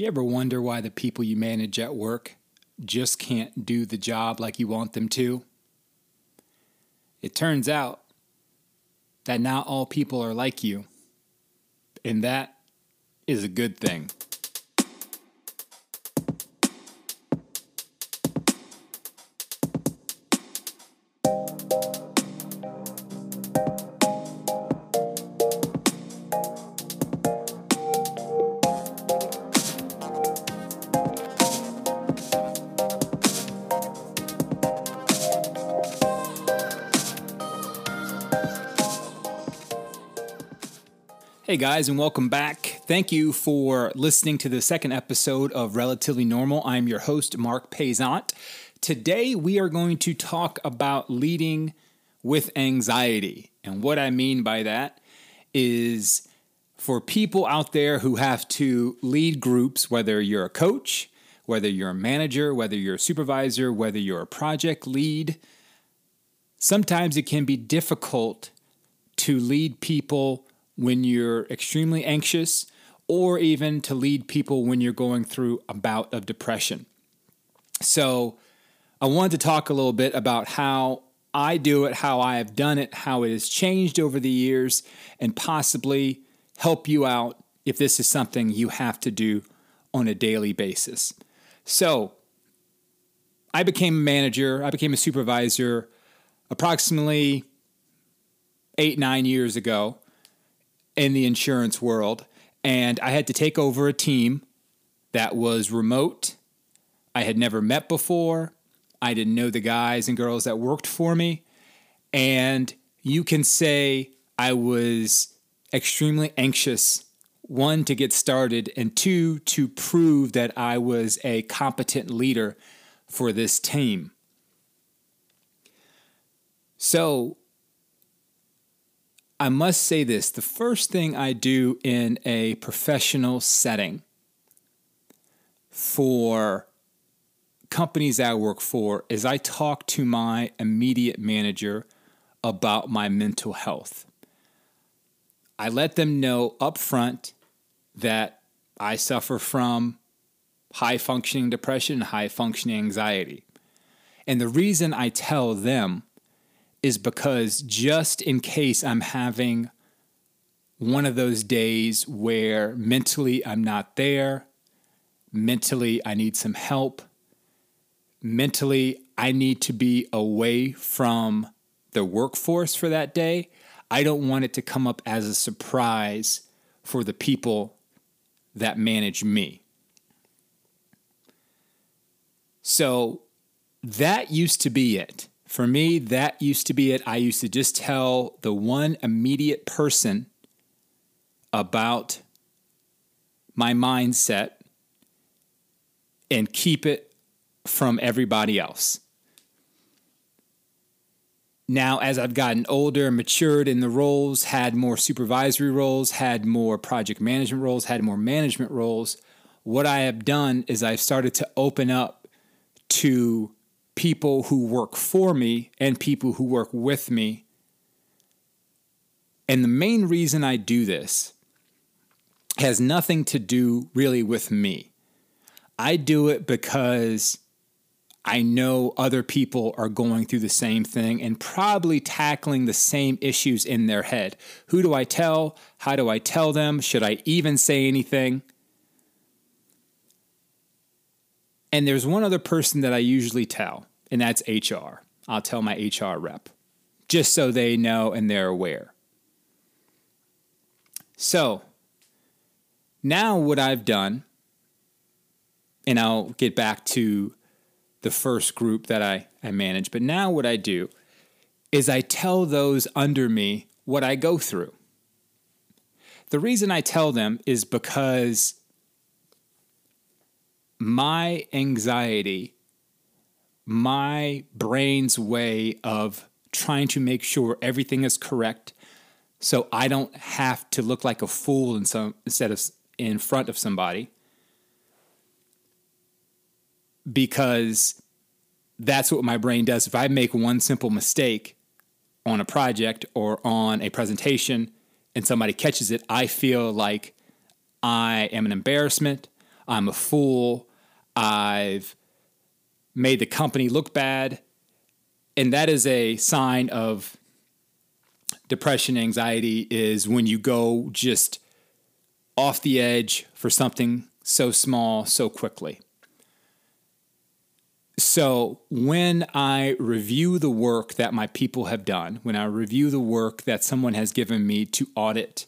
You ever wonder why the people you manage at work just can't do the job like you want them to? It turns out that not all people are like you, and that is a good thing. Hey guys, and welcome back. Thank you for listening to the second episode of Relatively Normal. I'm your host, Mark Paisant. Today, we are going to talk about leading with anxiety. And what I mean by that is for people out there who have to lead groups, whether you're a coach, whether you're a manager, whether you're a supervisor, whether you're a project lead, sometimes it can be difficult to lead people when you're extremely anxious, or even to lead people when you're going through a bout of depression. So I wanted to talk a little bit about how I do it, how I have done it, how it has changed over the years, and possibly help you out if this is something you have to do on a daily basis. So I became a manager, I became a supervisor approximately 8-9 years ago in the insurance world, and I had to take over a team that was remote. I had never met before. I didn't know the guys and girls that worked for me, and you can say I was extremely anxious, one, to get started, and two, to prove that I was a competent leader for this team. So I must say this, the first thing I do in a professional setting for companies that I work for is I talk to my immediate manager about my mental health. I let them know up front that I suffer from high-functioning depression, high-functioning anxiety. And the reason I tell them is because just in case I'm having one of those days where mentally I'm not there, mentally I need some help, mentally I need to be away from the workforce for that day, I don't want it to come up as a surprise for the people that manage me. So that used to be it. For me, that used to be it. I used to just tell the one immediate person about my mindset and keep it from everybody else. Now, as I've gotten older, matured in the roles, had more supervisory roles, had more project management roles, had more management roles, what I have done is I've started to open up to people who work for me and people who work with me. And the main reason I do this has nothing to do really with me. I do it because I know other people are going through the same thing and probably tackling the same issues in their head. Who do I tell? How do I tell them? Should I even say anything? And there's one other person that I usually tell, and that's HR. I'll tell my HR rep, just so they know and they're aware. So now what I've done, and I'll get back to the first group that I manage, but now what I do is I tell those under me what I go through. The reason I tell them is because my anxiety, my brain's way of trying to make sure everything is correct so I don't have to look like a fool in front of somebody, because that's what my brain does. If I make one simple mistake on a project or on a presentation and somebody catches it, I feel like I am an embarrassment. I'm a fool, I've made the company look bad. And that is a sign of depression, anxiety, is when you go just off the edge for something so small, so quickly. So when I review the work that my people have done, when I review the work that someone has given me to audit,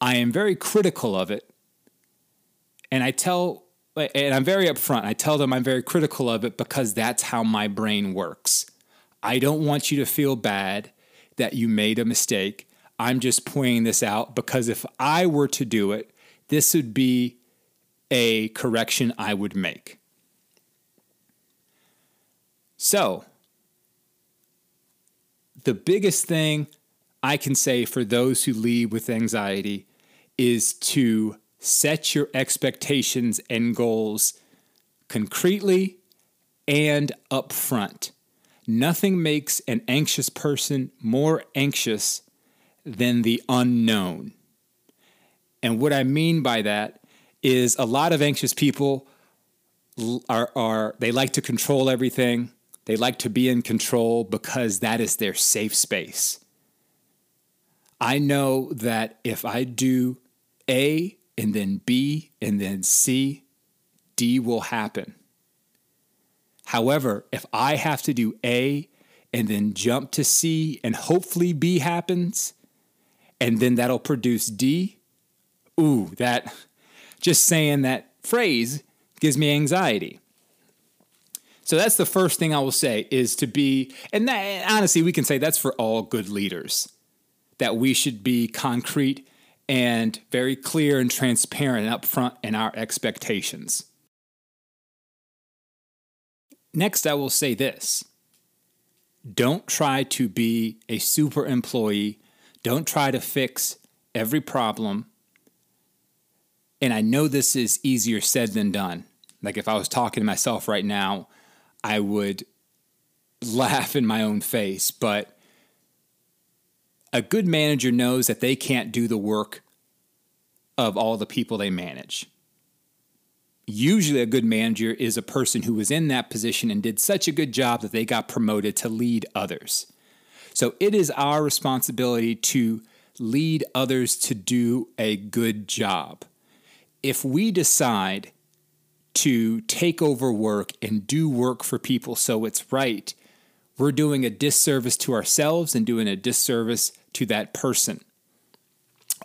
I am very critical of it. And I'm very upfront. I tell them I'm very critical of it because that's how my brain works. I don't want you to feel bad that you made a mistake. I'm just pointing this out because if I were to do it, this would be a correction I would make. So, the biggest thing I can say for those who lead with anxiety is to set your expectations and goals concretely and upfront. Nothing makes an anxious person more anxious than the unknown. And what I mean by that is a lot of anxious people they like to control everything. They like to be in control because that is their safe space. I know that if I do A, and then B, and then C, D will happen. However, if I have to do A, and then jump to C, and hopefully B happens, and then that'll produce D, that, just saying that phrase gives me anxiety. So that's the first thing I will say is to be, and honestly, we can say that's for all good leaders, that we should be concrete and very clear and transparent and upfront in our expectations. Next, I will say this. Don't try to be a super employee. Don't try to fix every problem. And I know this is easier said than done. Like if I was talking to myself right now, I would laugh in my own face, but a good manager knows that they can't do the work of all the people they manage. Usually a good manager is a person who was in that position and did such a good job that they got promoted to lead others. So it is our responsibility to lead others to do a good job. If we decide to take over work and do work for people so it's right, we're doing a disservice to ourselves and doing a disservice to that person.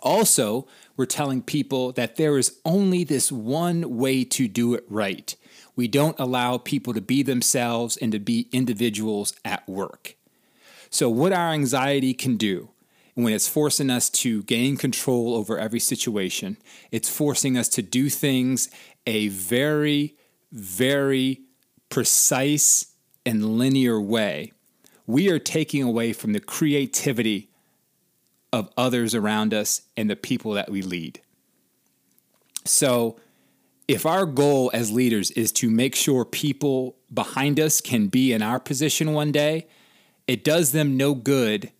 Also, we're telling people that there is only this one way to do it right. We don't allow people to be themselves and to be individuals at work. So what our anxiety can do when it's forcing us to gain control over every situation, it's forcing us to do things a very, very precise and linear way. We are taking away from the creativity of others around us and the people that we lead. So if our goal as leaders is to make sure people behind us can be in our position one day, it does them no good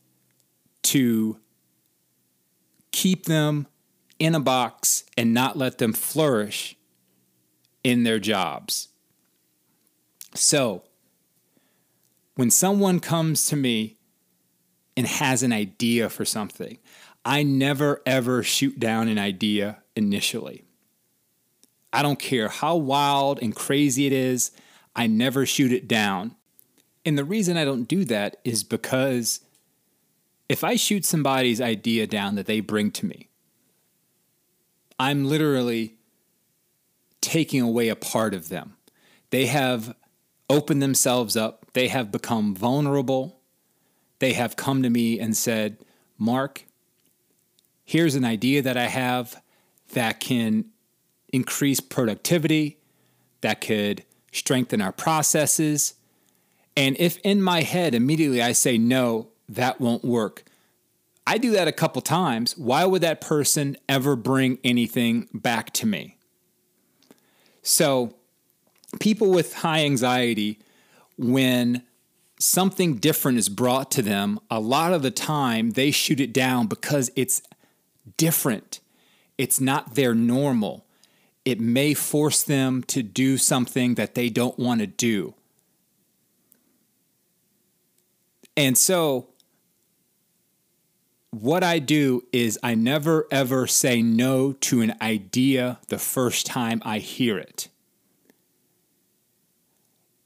to keep them in a box and not let them flourish in their jobs. So when someone comes to me and has an idea for something, I never, ever shoot down an idea initially. I don't care how wild and crazy it is, I never shoot it down. And the reason I don't do that is because if I shoot somebody's idea down that they bring to me, I'm literally taking away a part of them. They have opened themselves up. They have become vulnerable. They have come to me and said, Mark, here's an idea that I have that can increase productivity, that could strengthen our processes. And if in my head immediately I say, no, that won't work, I do that a couple times. Why would that person ever bring anything back to me? So people with high anxiety, when something different is brought to them, a lot of the time they shoot it down because it's different. It's not their normal. It may force them to do something that they don't want to do. And so what I do is I never, ever say no to an idea the first time I hear it.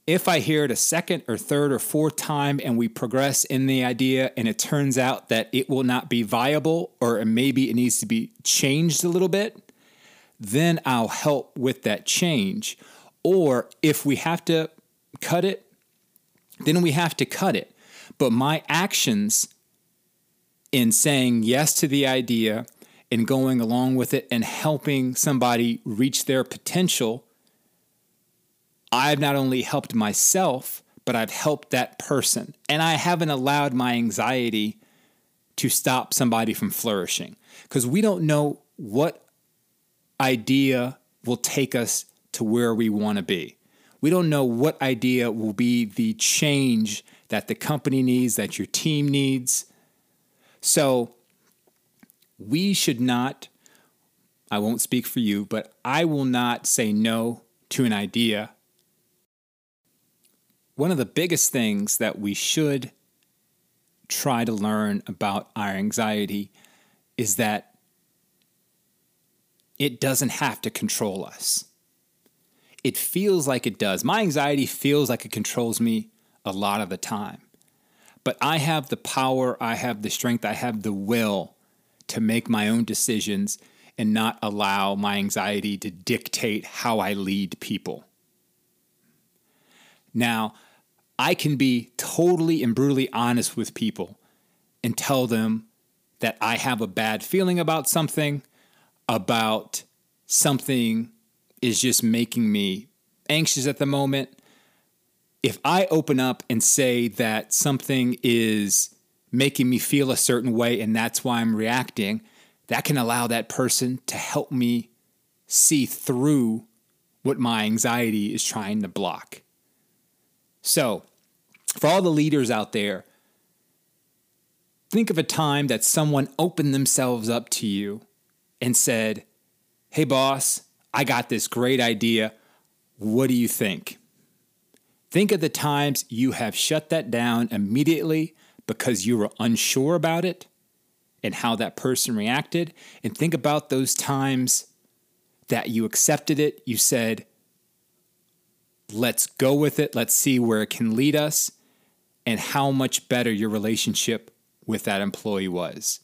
If I hear it a second or third or fourth time and we progress in the idea and it turns out that it will not be viable or maybe it needs to be changed a little bit, then I'll help with that change. Or if we have to cut it, then we have to cut it. But my actions in saying yes to the idea and going along with it and helping somebody reach their potential, I've not only helped myself, but I've helped that person. And I haven't allowed my anxiety to stop somebody from flourishing. Because we don't know what idea will take us to where we want to be. We don't know what idea will be the change that the company needs, that your team needs. So we should not, I won't speak for you, but I will not say no to an idea. One of the biggest things that we should try to learn about our anxiety is that it doesn't have to control us. It feels like it does. My anxiety feels like it controls me a lot of the time. But I have the power, I have the strength, I have the will to make my own decisions and not allow my anxiety to dictate how I lead people. Now, I can be totally and brutally honest with people and tell them that I have a bad feeling about something is just making me anxious at the moment. If I open up and say that something is making me feel a certain way and that's why I'm reacting, that can allow that person to help me see through what my anxiety is trying to block. So, for all the leaders out there, think of a time that someone opened themselves up to you and said, "Hey boss, I got this great idea. What do you think?" Think of the times you have shut that down immediately because you were unsure about it and how that person reacted. And think about those times that you accepted it. You said, let's go with it. Let's see where it can lead us and how much better your relationship with that employee was.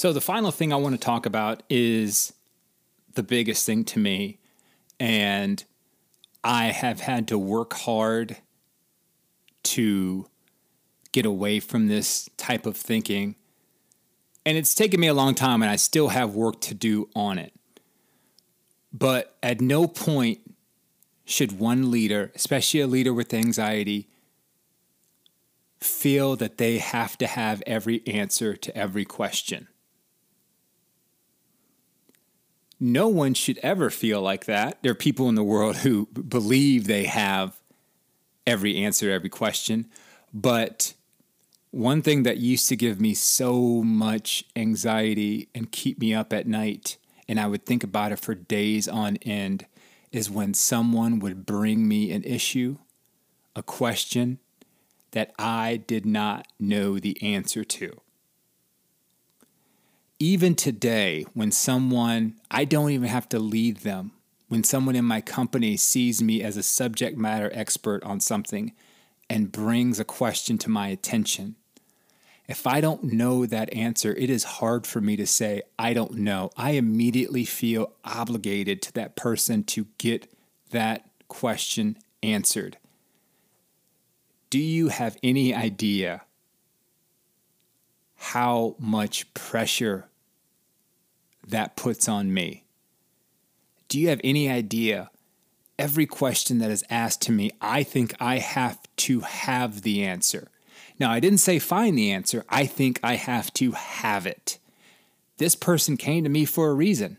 So the final thing I want to talk about is the biggest thing to me, and I have had to work hard to get away from this type of thinking, and it's taken me a long time, and I still have work to do on it. But at no point should one leader, especially a leader with anxiety, feel that they have to have every answer to every question. No one should ever feel like that. There are people in the world who believe they have every answer to every question. But one thing that used to give me so much anxiety and keep me up at night, and I would think about it for days on end, is when someone would bring me an issue, a question that I did not know the answer to. Even today, when someone, I don't even have to lead them, when someone in my company sees me as a subject matter expert on something and brings a question to my attention, if I don't know that answer, it is hard for me to say, I don't know. I immediately feel obligated to that person to get that question answered. Do you have any idea how much pressure that puts on me? Do you have any idea every question that is asked to me, I think I have to have the answer. Now, I didn't say find the answer. I think I have to have it. This person came to me for a reason.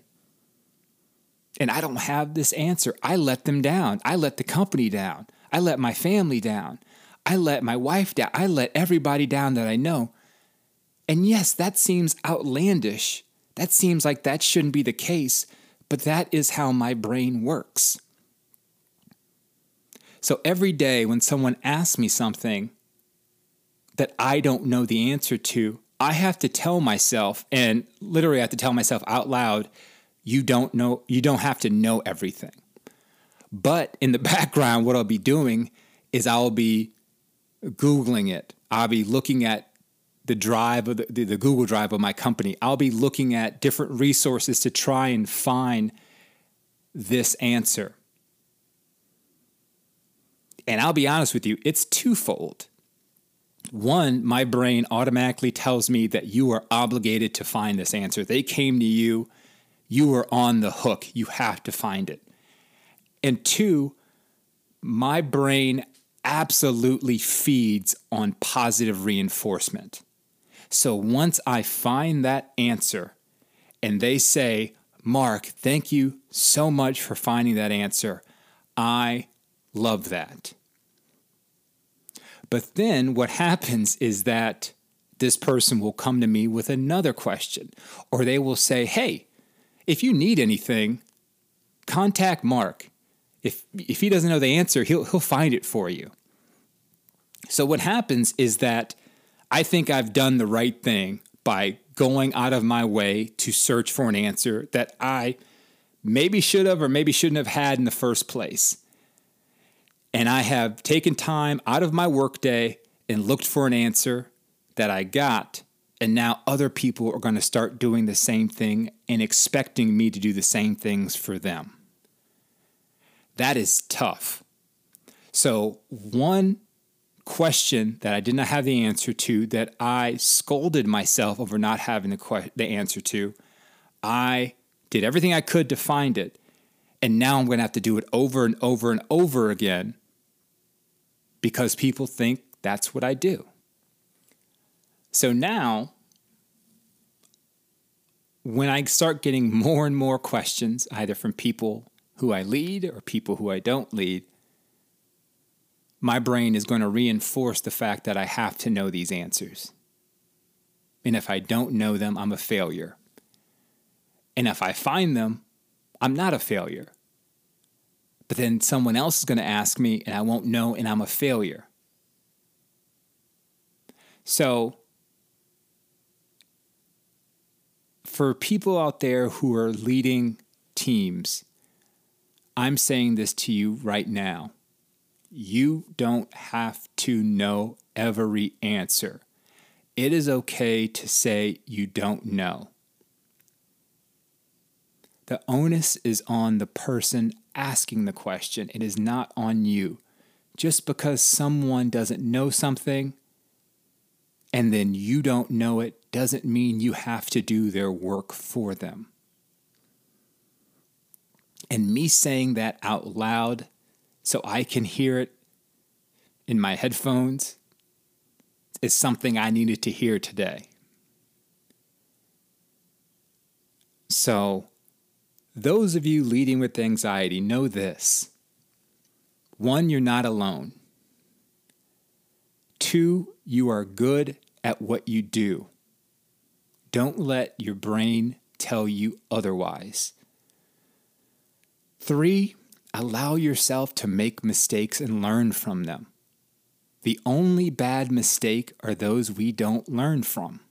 And I don't have this answer. I let them down. I let the company down. I let my family down. I let my wife down. I let everybody down that I know. And yes, that seems outlandish. That seems like that shouldn't be the case, but that is how my brain works. So every day when someone asks me something that I don't know the answer to, I have to tell myself, and literally I have to tell myself out loud, you don't know, you don't have to know everything. But in the background, what I'll be doing is I'll be Googling it. I'll be looking at the drive of the Google Drive of my company. I'll be looking at different resources to try and find this answer. And I'll be honest with you, it's twofold. One, my brain automatically tells me that you are obligated to find this answer. They came to you. You are on the hook. You have to find it. And two, my brain absolutely feeds on positive reinforcement. So once I find that answer and they say, Mark, thank you so much for finding that answer. I love that. But then what happens is that this person will come to me with another question, or they will say, hey, if you need anything, contact Mark. If he doesn't know the answer, he'll find it for you. So what happens is that I think I've done the right thing by going out of my way to search for an answer that I maybe should have or maybe shouldn't have had in the first place. And I have taken time out of my workday and looked for an answer that I got. And now other people are going to start doing the same thing and expecting me to do the same things for them. That is tough. So one question that I did not have the answer to, that I scolded myself over not having the answer to, I did everything I could to find it. And now I'm going to have to do it over and over and over again because people think that's what I do. So now, when I start getting more and more questions, either from people who I lead or people who I don't lead, my brain is going to reinforce the fact that I have to know these answers. And if I don't know them, I'm a failure. And if I find them, I'm not a failure. But then someone else is going to ask me and I won't know and I'm a failure. So for people out there who are leading teams, I'm saying this to you right now. You don't have to know every answer. It is okay to say you don't know. The onus is on the person asking the question. It is not on you. Just because someone doesn't know something and then you don't know it doesn't mean you have to do their work for them. And me saying that out loud so I can hear it in my headphones is something I needed to hear today. So those of you leading with anxiety, know this. One, you're not alone. Two, you are good at what you do. Don't let your brain tell you otherwise. Three, allow yourself to make mistakes and learn from them. The only bad mistake are those we don't learn from.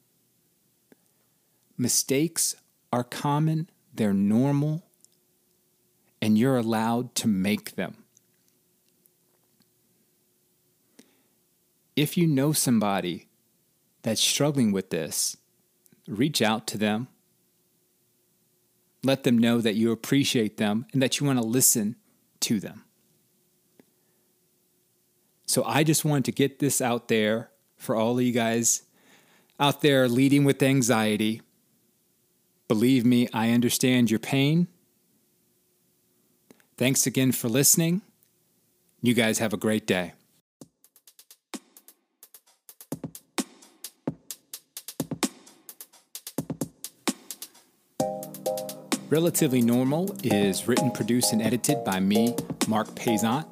Mistakes are common, they're normal, and you're allowed to make them. If you know somebody that's struggling with this, reach out to them. Let them know that you appreciate them and that you want to listen to them. So I just wanted to get this out there for all of you guys out there leading with anxiety. Believe me, I understand your pain. Thanks again for listening. You guys have a great day. Relatively Normal is written, produced, and edited by me, Mark Paisant.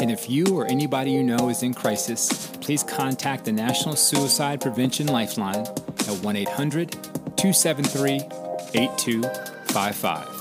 And if you or anybody you know is in crisis, please contact the National Suicide Prevention Lifeline at 1-800-273-8255.